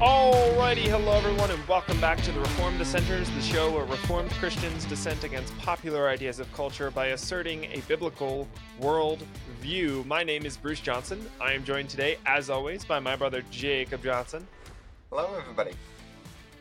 Alrighty, hello everyone, and welcome back to the Reformed Dissenters, the show where Reformed Christians dissent against popular ideas of culture by asserting a biblical world view. My name is Bruce Johnson. I am joined today, as always, by my brother Jacob Johnson. Hello, everybody.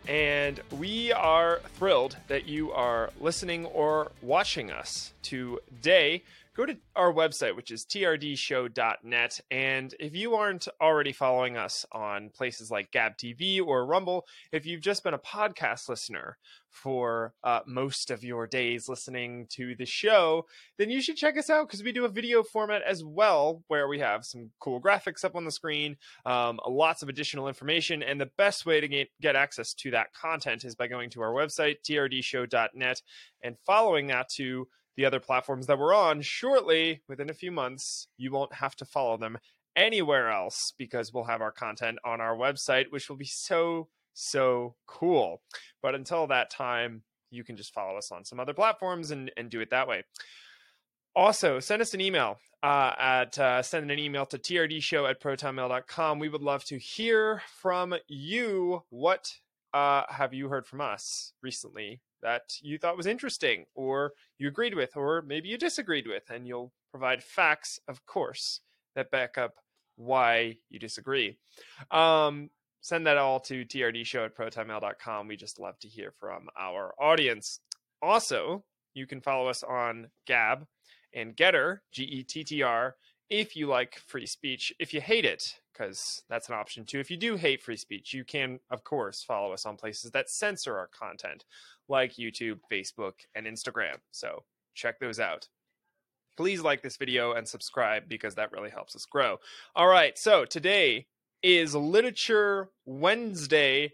And we are thrilled that you are listening or watching us today. Go to our website, which is trdshow.net, and if you aren't already following us on places like Gab TV or Rumble, if you've just been a podcast listener for most of your days listening to the show, then you should check us out, because we do a video format as well, where we have some cool graphics up on the screen, lots of additional information, and the best way to get access to that content is by going to our website, trdshow.net, and following that to the other platforms that we're on. Shortly, within a few months, you won't have to follow them anywhere else, because we'll have our content on our website, which will be so cool. But until that time, you can just follow us on some other platforms and do it that way. Also, send us an email to trdshow@protonmail.com. We would love to hear from you. What have you heard from us recently that you thought was interesting, or you agreed with, or maybe you disagreed with? And you'll provide facts, of course, that back up why you disagree. Send that all to trdshow@protonmail.com. We just love to hear from our audience. Also, you can follow us on Gab and Getter, Gettr, if you like free speech. If you hate it, because that's an option too. If you do hate free speech, you can, of course, follow us on places that censor our content, like YouTube, Facebook, and Instagram. So check those out. Please like this video and subscribe, because that really helps us grow. All right, so today is Literature Wednesday.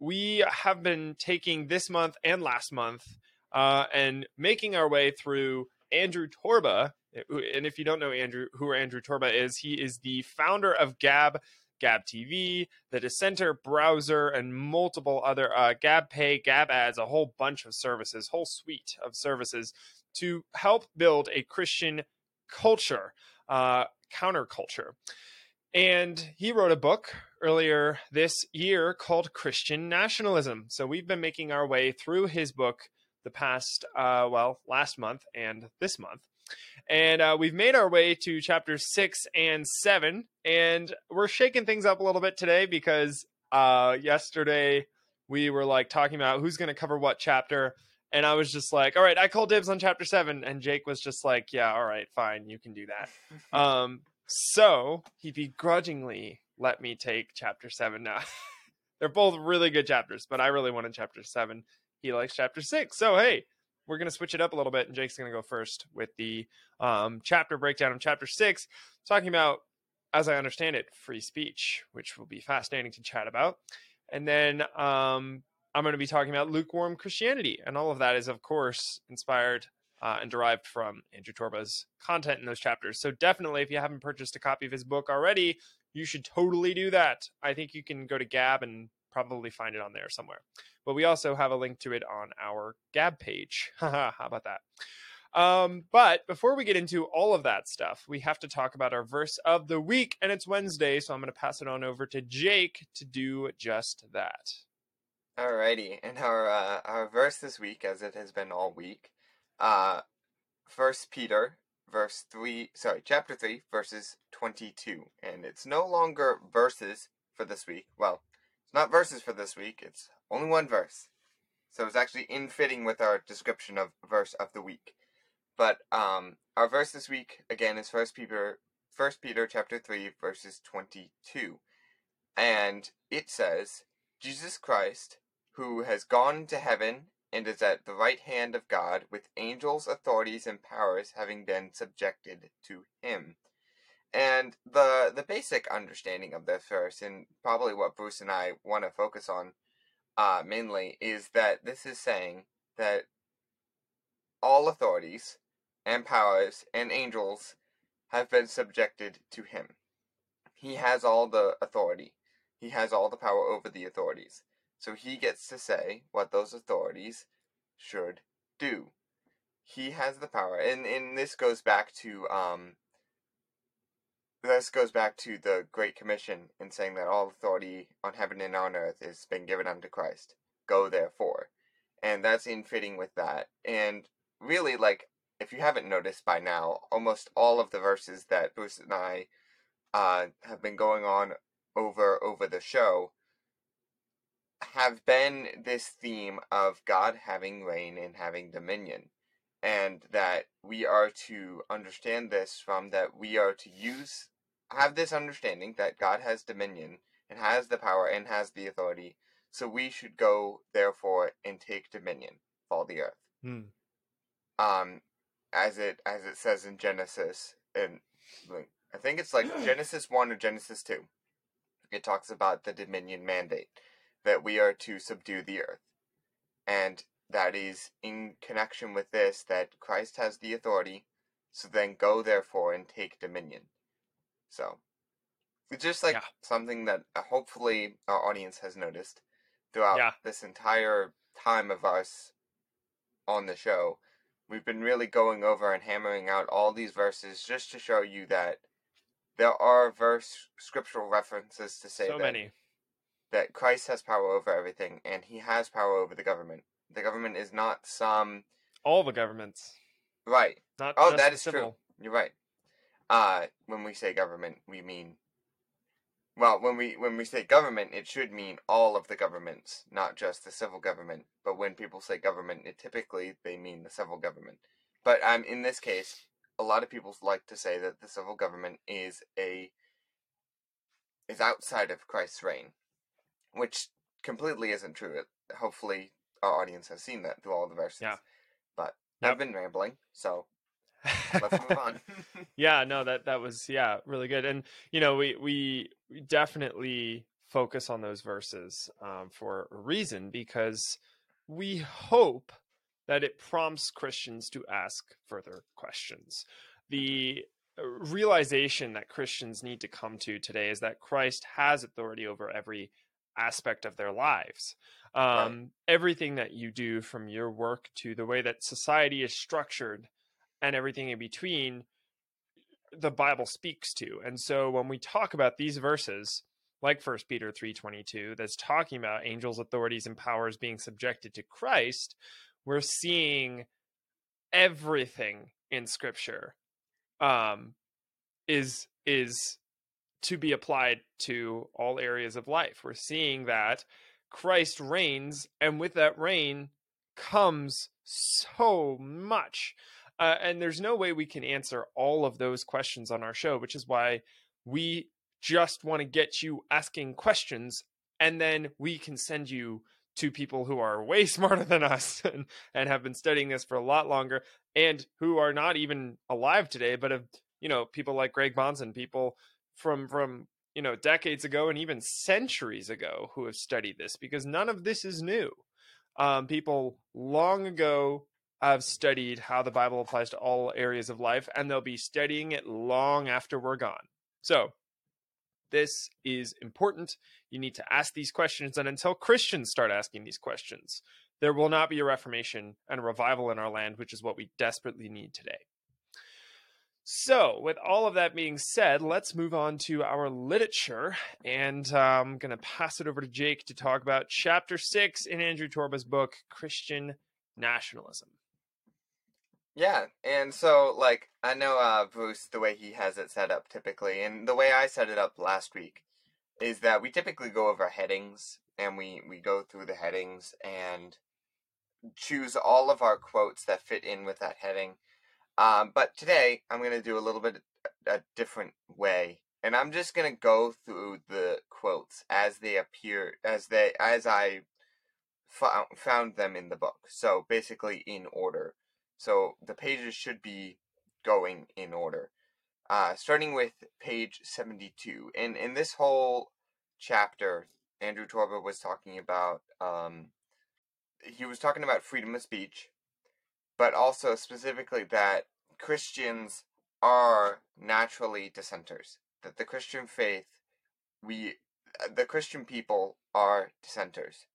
We have been taking this month and last month and making our way through Andrew Torba. And if you don't know who Andrew Torba is, he is the founder of Gab, Gab TV, the Dissenter browser, and multiple other Gab Pay, Gab Ads, a whole bunch of services, whole suite of services to help build a Christian culture, counterculture. And he wrote a book earlier this year called Christian Nationalism. So we've been making our way through his book the past, last month and this month. And we've made our way to chapters 6 and 7, and we're shaking things up a little bit today, because yesterday we were talking about who's going to cover what chapter, and I was just like, all right, I call dibs on chapter 7, and Jake was just like, yeah, all right, fine, you can do that. So he begrudgingly let me take chapter 7 now. They're both really good chapters, but I really wanted chapter 7. He likes chapter 6, so hey, we're going to switch it up a little bit, and Jake's going to go first with the chapter breakdown of chapter 6, talking about, as I understand it, free speech, which will be fascinating to chat about. And then I'm going to be talking about lukewarm Christianity, and all of that is, of course, inspired and derived from Andrew Torba's content in those chapters. So definitely, if you haven't purchased a copy of his book already, you should totally do that. I think you can go to Gab and probably find it on there somewhere, but we also have a link to it on our Gab page. How about that? But before we get into all of that stuff, we have to talk about our verse of the week, and it's Wednesday, so I'm going to pass it on over to Jake to do just that. Alrighty, and our verse this week, as it has been all week, First Peter chapter 3, verses 22, and it's no longer verses for this week. Well, not verses for this week, it's only one verse. So it's actually in fitting with our description of verse of the week. But our verse this week, again, is First Peter chapter 3, verses 22. And it says, Jesus Christ, who has gone to heaven and is at the right hand of God, with angels, authorities, and powers having been subjected to him. And the basic understanding of this verse, and probably what Bruce and I want to focus on mainly, is that this is saying that all authorities and powers and angels have been subjected to him. He has all the authority. He has all the power over the authorities. So he gets to say what those authorities should do. He has the power. And this goes back to This goes back to the Great Commission in saying that all authority on heaven and on earth has been given unto Christ. Go therefore. And that's in fitting with that. And really, like, if you haven't noticed by now, almost all of the verses that Bruce and I have been going on over the show have been this theme of God having reign and having dominion, and that we are to understand this from that we are to have this understanding that God has dominion and has the power and has the authority, so we should go therefore and take dominion of all the earth. As it says in Genesis, and I think it's like Genesis 1 or Genesis 2, it talks about the dominion mandate, that we are to subdue the earth. And that is in connection with this, that Christ has the authority, so then go therefore and take dominion. So, it's just like something that hopefully our audience has noticed throughout this entire time of us on the show. We've been really going over and hammering out all these verses just to show you that there are scriptural references to say that Christ has power over everything, and he has power over the government. The government is not some... All the governments. Right. Not oh, that is civil. True. You're right. When we say government, we mean... Well, when we say government, it should mean all of the governments, not just the civil government. But when people say government, they mean the civil government. But in this case, a lot of people like to say that the civil government is outside of Christ's reign. Which completely isn't true. Hopefully, our audience has seen that through all the verses. Yeah. But I've been rambling, so let's move on. That was really good. And we definitely focus on those verses for a reason, because we hope that it prompts Christians to ask further questions. The realization that Christians need to come to today is that Christ has authority over every aspect of their lives. Everything that you do, from your work to the way that society is structured and everything in between, the Bible speaks to. And so when we talk about these verses, like 1 Peter 3:22, that's talking about angels, authorities, and powers being subjected to Christ, we're seeing everything in Scripture is to be applied to all areas of life. We're seeing that Christ reigns, and with that reign comes so much. And there's no way we can answer all of those questions on our show, which is why we just want to get you asking questions, and then we can send you to people who are way smarter than us and have been studying this for a lot longer, and who are not even alive today, but have, people like Greg Benson, people from decades ago and even centuries ago who have studied this, because none of this is new. People long ago have studied how the Bible applies to all areas of life, and they'll be studying it long after we're gone. So this is important. You need to ask these questions, and until Christians start asking these questions, there will not be a reformation and a revival in our land, which is what we desperately need today. So, with all of that being said, let's move on to our literature, and I'm going to pass it over to Jake to talk about Chapter 6 in Andrew Torba's book, Christian Nationalism. Yeah, and so, I know Bruce, the way he has it set up typically, and the way I set it up last week, is that we typically go over headings, and we go through the headings and choose all of our quotes that fit in with that heading. But today, I'm going to do a little bit a different way, and I'm just going to go through the quotes as they appear, as I found them in the book. So basically in order. So the pages should be going in order. Starting with page 72, and in this whole chapter, Andrew Torba was talking about, freedom of speech, but also specifically that Christians are naturally dissenters. That the Christian faith, the Christian people are dissenters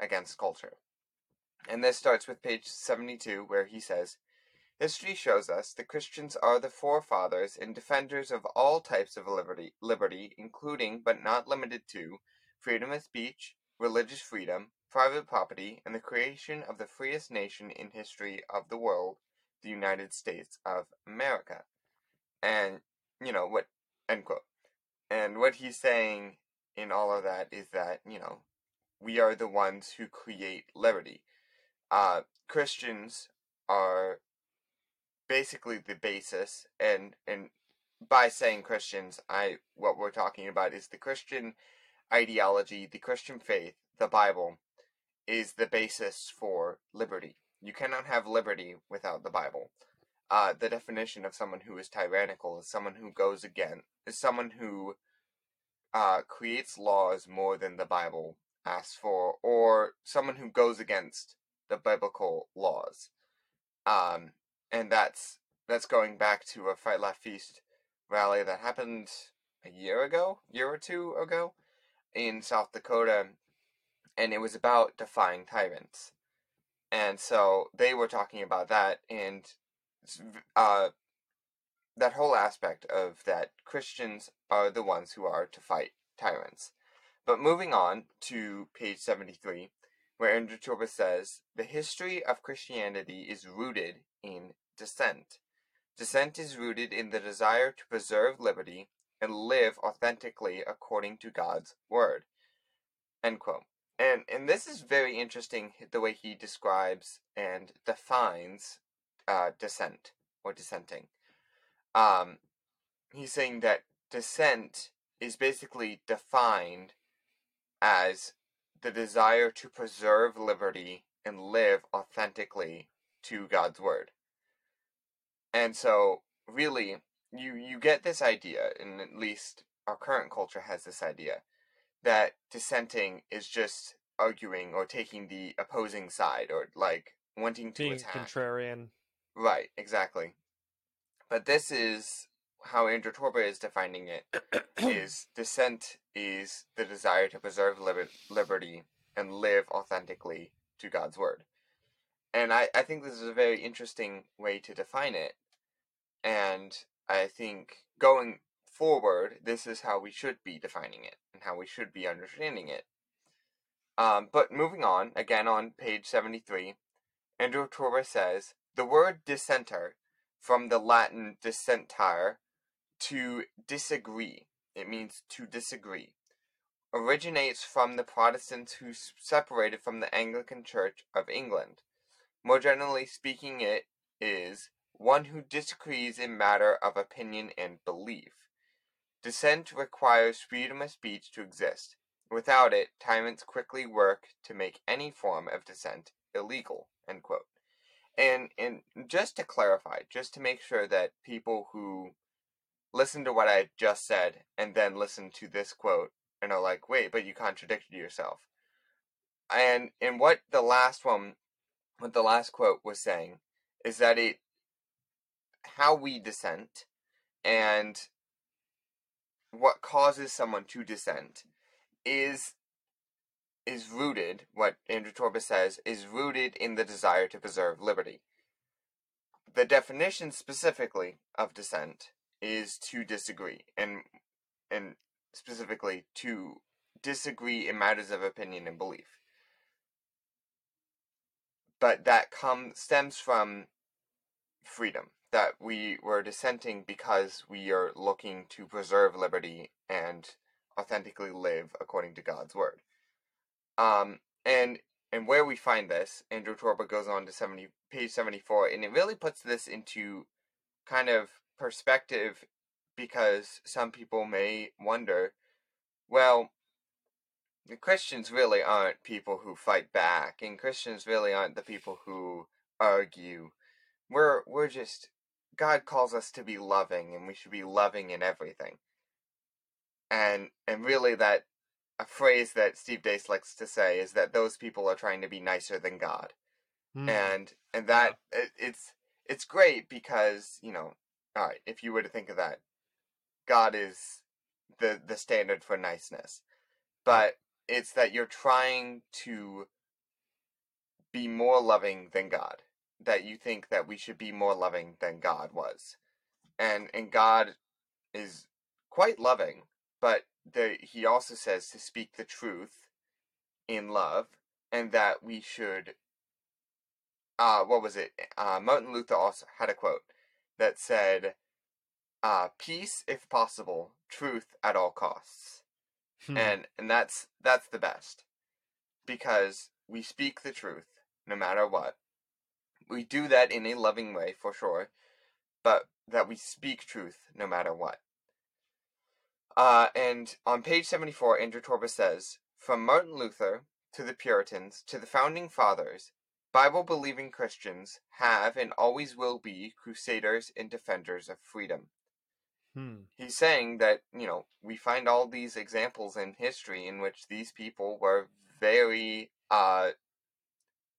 against culture. And this starts with page 72, where he says, History shows us that Christians are the forefathers and defenders of all types of liberty, including, but not limited to, freedom of speech, religious freedom, private property, and the creation of the freest nation in history of the world, the United States of America. And, you know, what, end quote. And what he's saying in all of that is that, you know, we are the ones who create liberty. Christians are basically the basis, and by saying Christians, what we're talking about is the Christian ideology, the Christian faith, the Bible, is the basis for liberty. You cannot have liberty without the Bible. The definition of someone who is tyrannical is someone who goes against, is someone who creates laws more than the Bible asks for, or someone who goes against the biblical laws. And that's going back to a Fight Left Feast rally that happened a year or two ago, in South Dakota, and it was about defying tyrants. And so they were talking about that, and that whole aspect of that Christians are the ones who are to fight tyrants. But moving on to page 73, where Andrew Torba says, the history of Christianity is rooted in dissent. Dissent is rooted in the desire to preserve liberty and live authentically according to God's word. End quote. And this is very interesting, the way he describes and defines dissent or dissenting. He's saying that dissent is basically defined as the desire to preserve liberty and live authentically to God's word. And so, really, you get this idea, and at least our current culture has this idea, that dissenting is just arguing or taking the opposing side, or like wanting to attack. Being contrarian. Right, exactly. But this is how Andrew Torba is defining it, is dissent is the desire to preserve liberty and live authentically to God's word. And I think this is a very interesting way to define it. And I think going forward, this is how we should be defining it and how we should be understanding it. But moving on, again on page 73, Andrew Torba says, the word dissenter, from the Latin dissentire, to disagree, it means to disagree, originates from the Protestants who separated from the Anglican Church of England. More generally speaking, it is one who disagrees in matter of opinion and belief. Dissent requires freedom of speech to exist. Without it, tyrants quickly work to make any form of dissent illegal. End quote. And just to clarify, just to make sure that people who listen to what I just said and then listen to this quote and are like, wait, but you contradicted yourself. And what the last quote was saying is that it, how we dissent and what causes someone to dissent is rooted, what Andrew Torba says, is rooted in the desire to preserve liberty. The definition specifically of dissent is to disagree, and specifically to disagree in matters of opinion and belief. But that stems from freedom, that we were dissenting because we are looking to preserve liberty and authentically live according to God's word. And where we find this, Andrew Torba goes on to page 74, and it really puts this into kind of perspective, because some people may wonder, well, the Christians really aren't people who fight back, and Christians really aren't the people who argue. We're just, God calls us to be loving, and we should be loving in everything. And really that, a phrase that Steve Dace likes to say is that those people are trying to be nicer than God. Mm. And that, yeah. It's great because, you know, all right, if you were to think of that, God is the standard for niceness. But it's that you're trying to be more loving than God. that you think that we should be more loving than God was. And God is quite loving, but he also says to speak the truth in love, and that we should, Martin Luther also had a quote that said, peace if possible, truth at all costs. And that's the best, because we speak the truth no matter what. We do that in a loving way, for sure, but that we speak truth no matter what. And on page 74, Andrew Torba says, from Martin Luther to the Puritans to the Founding Fathers, Bible-believing Christians have and always will be crusaders and defenders of freedom. He's saying that, you know, we find all these examples in history in which these people were very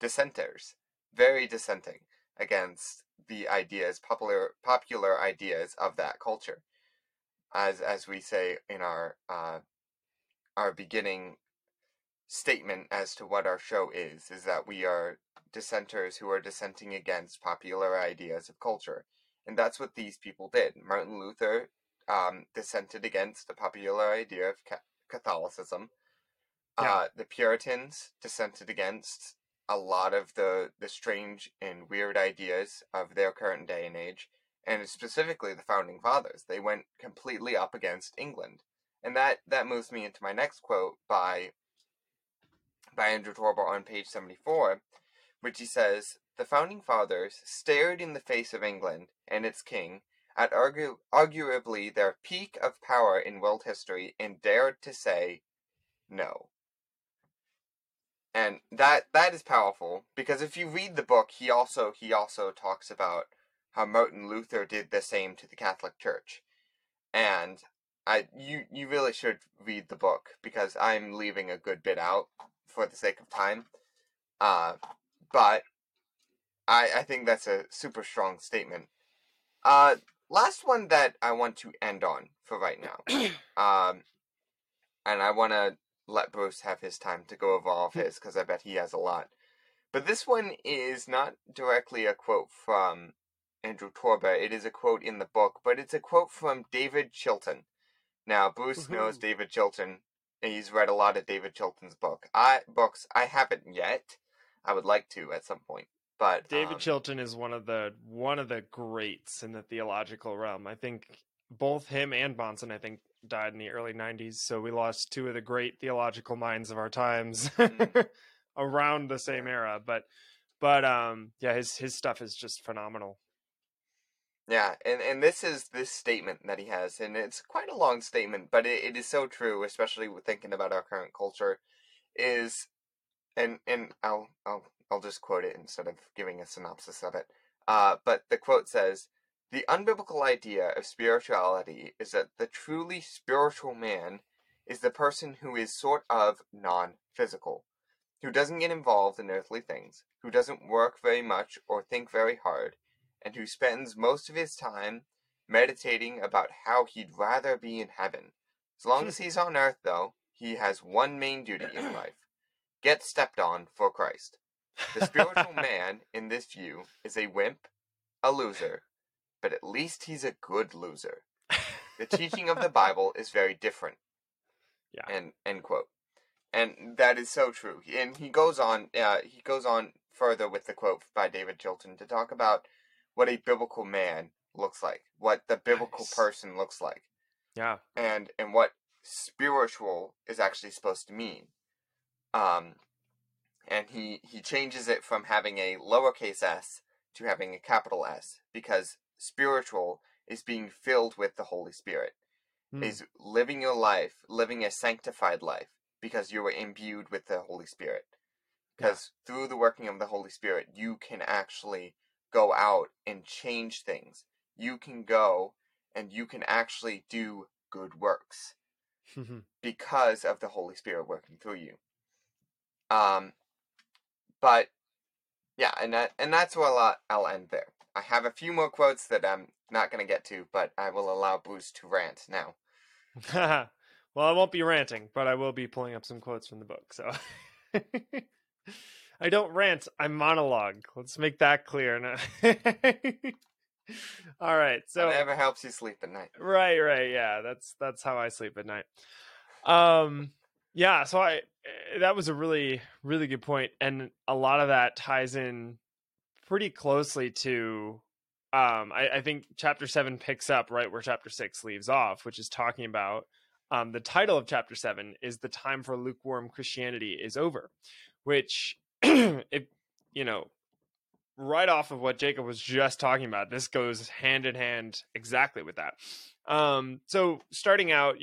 dissenters, very dissenting against the ideas, popular ideas of that culture. As we say in our beginning statement as to what our show is that we are dissenters who are dissenting against popular ideas of culture. And that's what these people did. Martin Luther dissented against the popular idea of Catholicism. Yeah. The Puritans dissented against a lot of the strange and weird ideas of their current day and age, and specifically the Founding Fathers. They went completely up against England. And that moves me into my next quote by Andrew Torba on page 74, which he says, the Founding Fathers stared in the face of England and its king at arguably their peak of power in world history and dared to say no. And that is powerful, because if you read the book, he also talks about how Martin Luther did the same to the Catholic Church. And you really should read the book, because I'm leaving a good bit out for the sake of time. But I think that's a super strong statement. Last one that I want to end on for right now. And I want to let Bruce have his time to go over all of his, because I bet he has a lot. But this one is not directly a quote from Andrew Torba. It is a quote in the book, but it's a quote from David Chilton. Now, Bruce knows David Chilton. He's read a lot of David Chilton's books. I haven't yet. I would like to at some point. But David Chilton is one of the greats in the theological realm. I think both him and Bonson, I think, died in the early 90s. So we lost two of the great theological minds of our times around the same era. But yeah, his stuff is just phenomenal. Yeah, and this is this statement that he has, and it's quite a long statement, but it is so true, especially with thinking about our current culture. Is and I'll just quote it instead of giving a synopsis of it. But the quote says, the unbiblical idea of spirituality is that the truly spiritual man is the person who is sort of non-physical, who doesn't get involved in earthly things, who doesn't work very much or think very hard, and who spends most of his time meditating about how he'd rather be in heaven. As long as he's on earth, though, he has one main duty in life. Get stepped on for Christ. The spiritual man, in this view, is a wimp, a loser, but at least he's a good loser. The teaching of the Bible is very different. Yeah. And end quote. And that is so true. And he goes on further with the quote by David Chilton to talk about what a biblical man looks like, what the biblical person looks like. Yeah. And what spiritual is actually supposed to mean. And he changes it from having a lowercase s to having a capital S, because spiritual is being filled with the Holy Spirit, is living your life, living a sanctified life, because you are imbued with the Holy Spirit. Because through the working of the Holy Spirit, you can actually go out and change things. You can go and you can actually do good works because of the Holy Spirit working through you. But, yeah, and that's where I'll end there. I have a few more quotes that I'm not going to get to, but I will allow Bruce to rant now. Well, I won't be ranting, but I will be pulling up some quotes from the book. So I don't rant, I monologue. Let's make that clear. No. All right. So whatever helps you sleep at night. Right. Yeah, that's how I sleep at night. Yeah. So that was a really, really good point, and a lot of that ties in pretty closely to. I think chapter 7 picks up right where chapter 6 leaves off, which is talking about the title of chapter 7 is "The Time for Lukewarm Christianity is Over," which right off of what Jacob was just talking about, this goes hand in hand exactly with that. So starting out,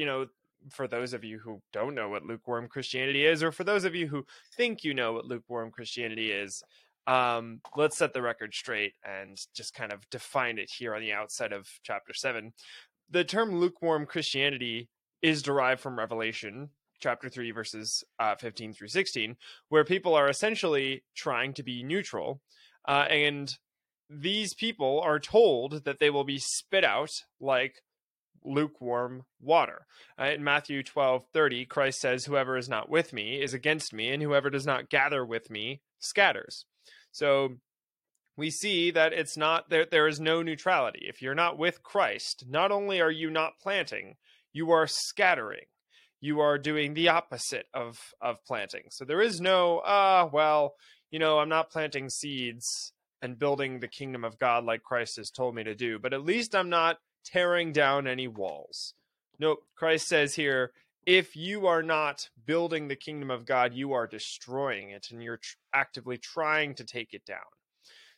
for those of you who don't know what lukewarm Christianity is, or for those of you who think you know what lukewarm Christianity is, let's set the record straight and just kind of define it here on the outset of chapter 7. The term lukewarm Christianity is derived from Revelation chapter 3, verses 15 through 16, where people are essentially trying to be neutral. And these people are told that they will be spit out like lukewarm water. In Matthew 12:30, Christ says, "Whoever is not with me is against me, and whoever does not gather with me scatters." So we see that it's not there is no neutrality. If you're not with Christ, not only are you not planting, you are scattering. You are doing the opposite of planting. So there is no, I'm not planting seeds and building the kingdom of God like Christ has told me to do, but at least I'm not tearing down any walls. Nope. Christ says here, if you are not building the kingdom of God, you are destroying it, and you're actively trying to take it down.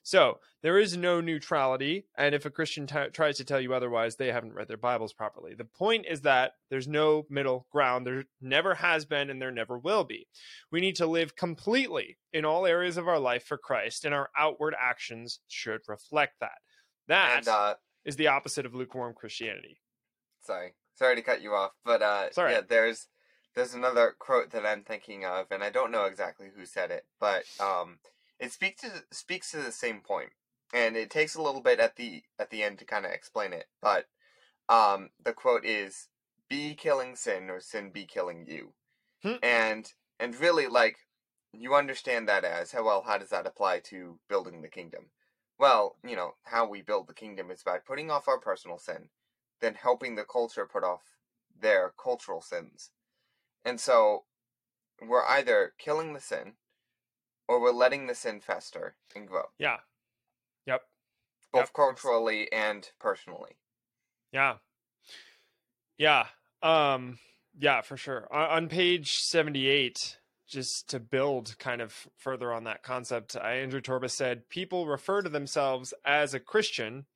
So there is no neutrality, and if a Christian tries to tell you otherwise, they haven't read their Bibles properly. The point is that there's no middle ground. There never has been, and there never will be. We need to live completely in all areas of our life for Christ, and our outward actions should reflect that. That is the opposite of lukewarm Christianity. Sorry to cut you off, but yeah, there's another quote that I'm thinking of, and I don't know exactly who said it, but it speaks to the same point, and it takes a little bit at the end to kind of explain it. But the quote is, "Be killing sin, or sin be killing you," and really, like, you understand that as how does that apply to building the kingdom? Well, how we build the kingdom is by putting off our personal sin, then helping the culture put off their cultural sins. And so we're either killing the sin, or we're letting the sin fester and grow. Yeah. Yep. Both culturally and personally. Yeah. Yeah. Yeah, for sure. On page 78, just to build kind of further on that concept, Andrew Torba said, "People refer to themselves as a Christian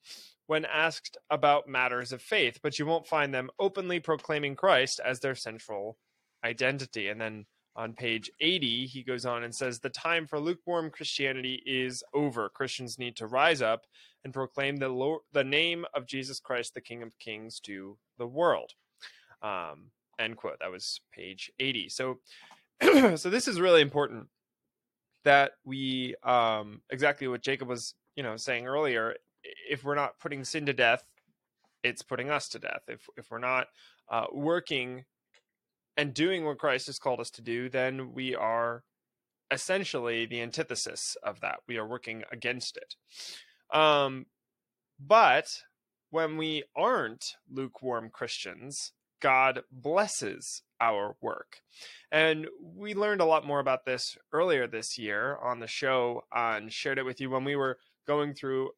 when asked about matters of faith, but you won't find them openly proclaiming Christ as their central identity." And then on page 80, he goes on and says, "The time for lukewarm Christianity is over. Christians need to rise up and proclaim the name of Jesus Christ, the King of Kings, to the world." End quote. That was page 80. So, so this is really important that we, exactly what Jacob was, saying earlier. If we're not putting sin to death, it's putting us to death. If we're not working and doing what Christ has called us to do, then we are essentially the antithesis of that. We are working against it. But when we aren't lukewarm Christians, God blesses our work. And we learned a lot more about this earlier this year on the show, and shared it with you when we were going through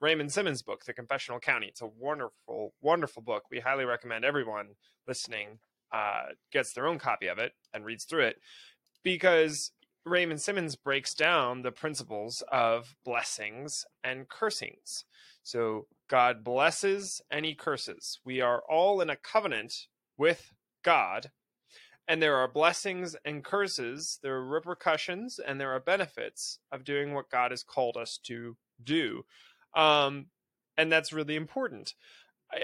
Raymond Simmons' book, The Confessional County. It's a wonderful, wonderful book. We highly recommend everyone listening gets their own copy of it and reads through it, because Raymond Simmons breaks down the principles of blessings and cursings. So God blesses and he curses. We are all in a covenant with God, and there are blessings and curses, there are repercussions, and there are benefits of doing what God has called us to do. And that's really important.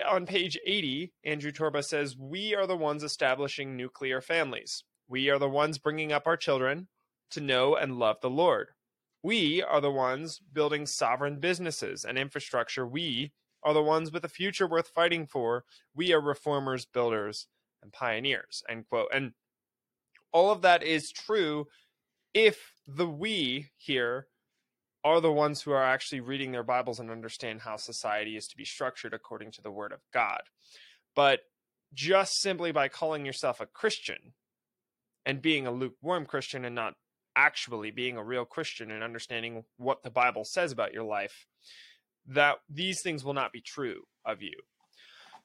On page 80, Andrew Torba says, "We are the ones establishing nuclear families. We are the ones bringing up our children to know and love the Lord. We are the ones building sovereign businesses and infrastructure. We are the ones with a future worth fighting for. We are reformers, builders, and pioneers," end quote. And all of that is true if the we here are the ones who are actually reading their Bibles and understand how society is to be structured according to the Word of God. But just simply by calling yourself a Christian and being a lukewarm Christian and not actually being a real Christian and understanding what the Bible says about your life, that these things will not be true of you.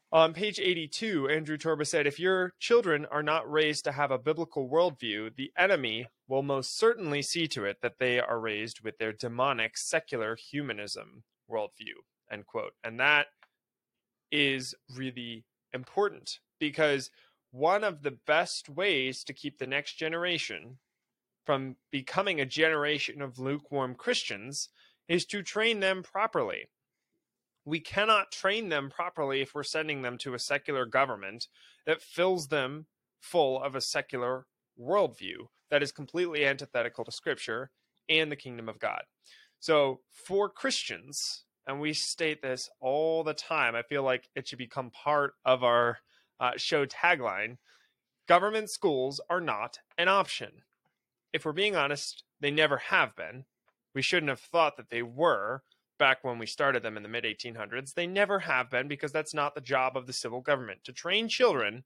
On page 82, Andrew Torba said, if your children are not raised to have a biblical worldview, the enemy will most certainly see to it that they are raised with their demonic secular humanism worldview, end quote. And that is really important, because one of the best ways to keep the next generation from becoming a generation of lukewarm Christians is to train them properly. We cannot train them properly if we're sending them to a secular government that fills them full of a secular worldview that is completely antithetical to Scripture and the kingdom of God. So for Christians, and we state this all the time, I feel like it should become part of our show tagline, government schools are not an option. If we're being honest, they never have been. We shouldn't have thought that they were. Back when we started them in the mid-1800s, they never have been, because that's not the job of the civil government. To train children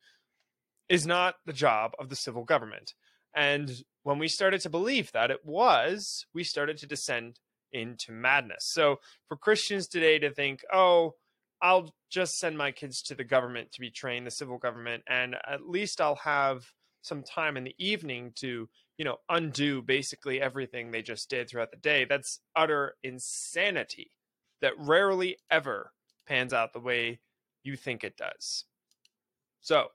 is not the job of the civil government. And when we started to believe that it was, we started to descend into madness. So for Christians today to think, oh, I'll just send my kids to the government to be trained, the civil government, and at least I'll have some time in the evening to, you know, undo basically everything they just did throughout the day. That's utter insanity that rarely ever pans out the way you think it does. So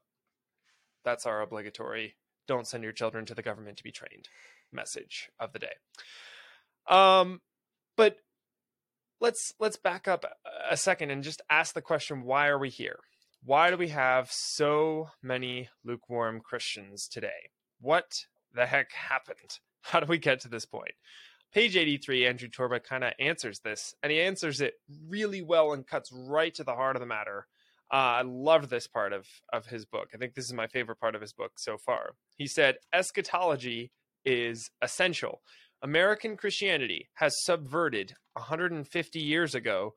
that's our obligatory don't send your children to the government to be trained message of the day. But let's back up a second and just ask the question, why are we here? Why do we have so many lukewarm Christians today? What the heck happened? How do we get to this point? Page 83, Andrew Torba kind of answers this, and he answers it really well and cuts right to the heart of the matter. I love this part of his book. I think this is my favorite part of his book so far. He said, eschatology is essential. American Christianity has subverted 150 years ago.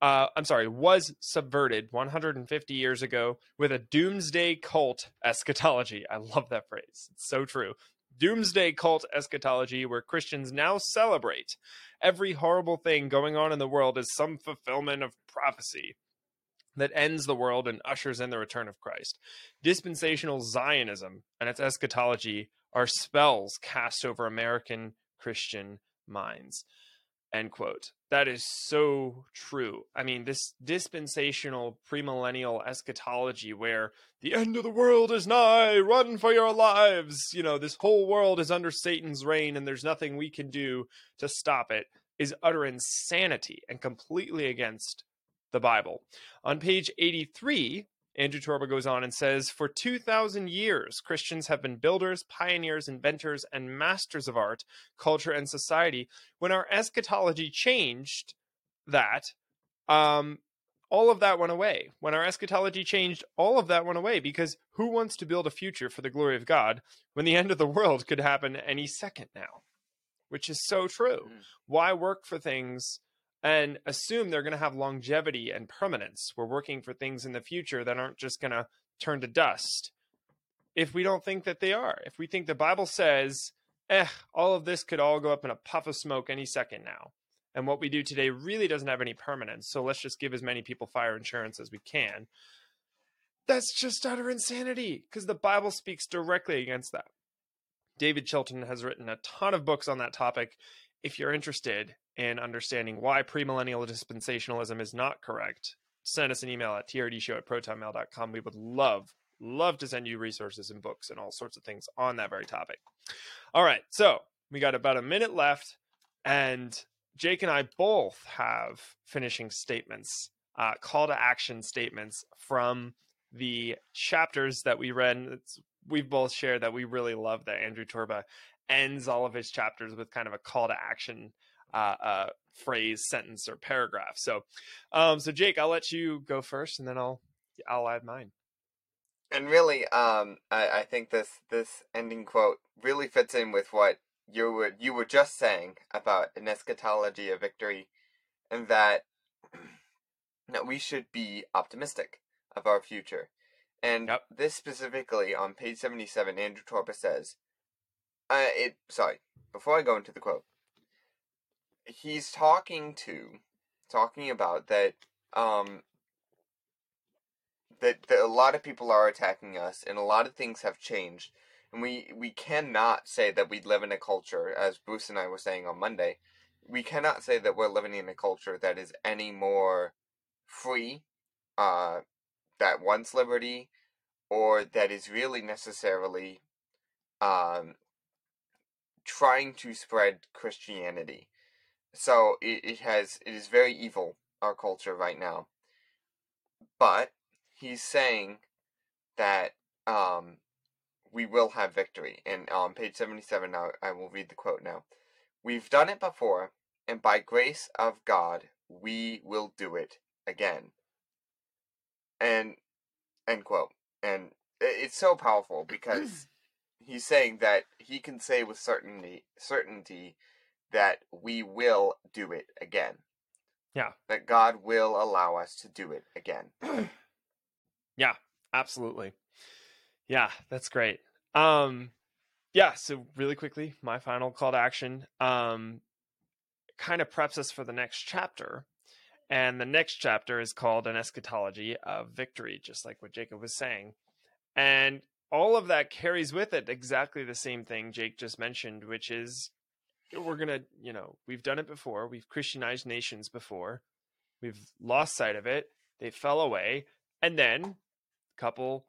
Was subverted 150 years ago with a doomsday cult eschatology. I love that phrase. It's so true. Doomsday cult eschatology, where Christians now celebrate every horrible thing going on in the world as some fulfillment of prophecy that ends the world and ushers in the return of Christ. Dispensational Zionism and its eschatology are spells cast over American Christian minds. End quote. That is so true. I mean, this dispensational premillennial eschatology where the end of the world is nigh, run for your lives, you know, this whole world is under Satan's reign and there's nothing we can do to stop it, is utter insanity and completely against the Bible. On page 83, Andrew Torba goes on and says, for 2,000 years, Christians have been builders, pioneers, inventors, and masters of art, culture, and society. When our eschatology changed, that, all of that went away. When our eschatology changed, all of that went away, because who wants to build a future for the glory of God when the end of the world could happen any second now? Which is so true. Mm. Why work for things and assume they're going to have longevity and permanence? We're working for things in the future that aren't just going to turn to dust if we don't think that they are. If we think the Bible says, all of this could all go up in a puff of smoke any second now, and what we do today really doesn't have any permanence, so let's just give as many people fire insurance as we can. That's just utter insanity, because the Bible speaks directly against that. David Chilton has written a ton of books on that topic. If you're interested in understanding why premillennial dispensationalism is not correct, send us an email at trdshow@protonmail.com. We would love to send you resources and books and all sorts of things on that very topic. All right, so we got about a minute left, and Jake and I both have finishing statements, call to action statements from the chapters that we read. We've both shared that we really love that Andrew Torba ends all of his chapters with kind of a call to action phrase, sentence, or paragraph. So Jake, I'll let you go first, and then I'll add mine. And really, I think this ending quote really fits in with what you were just saying about an eschatology of victory, and that we should be optimistic of our future. And yep. This specifically on page 77, Andrew Torba says, before I go into the quote, he's talking about that, that a lot of people are attacking us and a lot of things have changed. And we cannot say that we live in a culture, as Bruce and I were saying on Monday, we cannot say that we're living in a culture that is any more free, that wants liberty, or that is really necessarily trying to spread Christianity. So it is very evil, our culture right now. But he's saying that we will have victory. And on page 77, I will read the quote now. "We've done it before, and by grace of God, we will do it again." And, end quote. And it's so powerful because he's saying that he can say with certainty that we will do it again. Yeah. That God will allow us to do it again. Yeah, absolutely. Yeah, that's great. Yeah, so really quickly, my final call to action kind of preps us for the next chapter. And the next chapter is called An Eschatology of Victory, just like what Jacob was saying. And all of that carries with it exactly the same thing Jake just mentioned, which is we're going to, we've done it before. We've Christianized nations before. We've lost sight of it. They fell away. And then a couple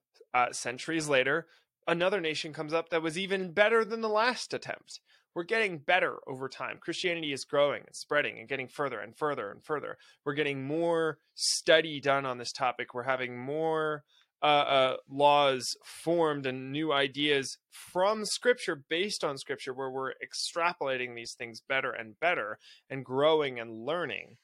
centuries later, another nation comes up that was even better than the last attempt. We're getting better over time. Christianity is growing and spreading and getting further and further and further. We're getting more study done on this topic. We're having more laws formed and new ideas from Scripture, based on Scripture, where we're extrapolating these things better and growing and learning.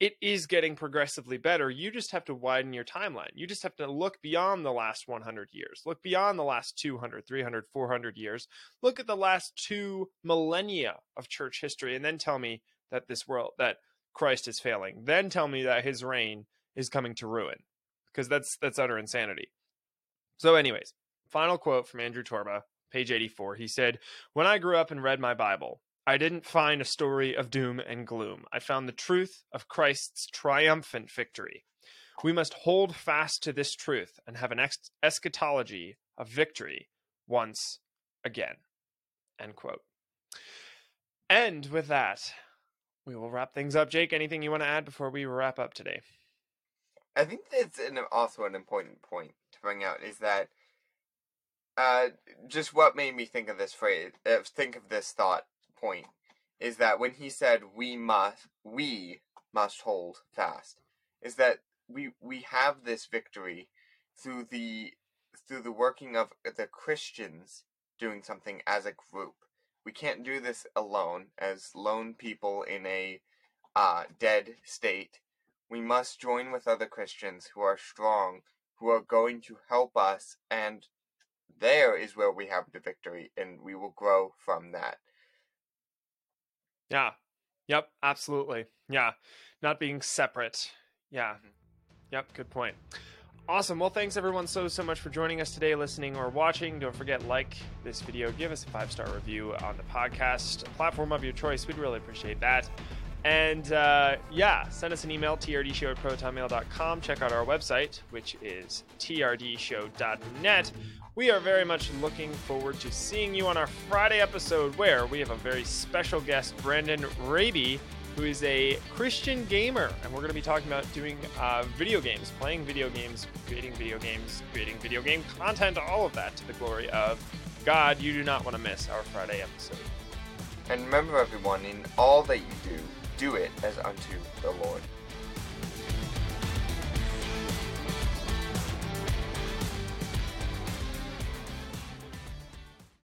It is getting progressively better. You just have to widen your timeline. You just have to look beyond the last 100 years, look beyond the last 200, 300, 400 years, look at the last 2 millennia of church history, and then tell me that this world, that Christ is failing. Then tell me that his reign is coming to ruin, because that's utter insanity. So anyways, final quote from Andrew Torba, page 84. He said, "When I grew up and read my Bible, I didn't find a story of doom and gloom. I found the truth of Christ's triumphant victory. We must hold fast to this truth and have an eschatology of victory once again." End quote. And with that, we will wrap things up. Jake, anything you want to add before we wrap up today? I think that's also an important point to bring out, is that just what made me think of this phrase, think of this thought, point, is that when he said we must hold fast, is that we have this victory through the working of the Christians doing something as a group. We can't do this alone, as lone people in a dead state. We must join with other Christians who are strong, who are going to help us, and there is where we have the victory, and we will grow from that. Yeah. Yep. Absolutely. Yeah. Not being separate. Yeah. Yep. Good point. Awesome. Well, thanks everyone so much for joining us today, listening or watching. Don't forget, like this video, give us a 5-star review on the podcast platform of your choice. We'd really appreciate that. And send us an email, trdshow@protonmail.com. Check out our website, which is trdshow.net. We are very much looking forward to seeing you on our Friday episode, where we have a very special guest, Brandon Raby, who is a Christian gamer. And we're going to be talking about doing video games, playing video games, creating video games, creating video game content, all of that to the glory of God. You do not want to miss our Friday episode. And remember, everyone, in all that you do, do it as unto the Lord.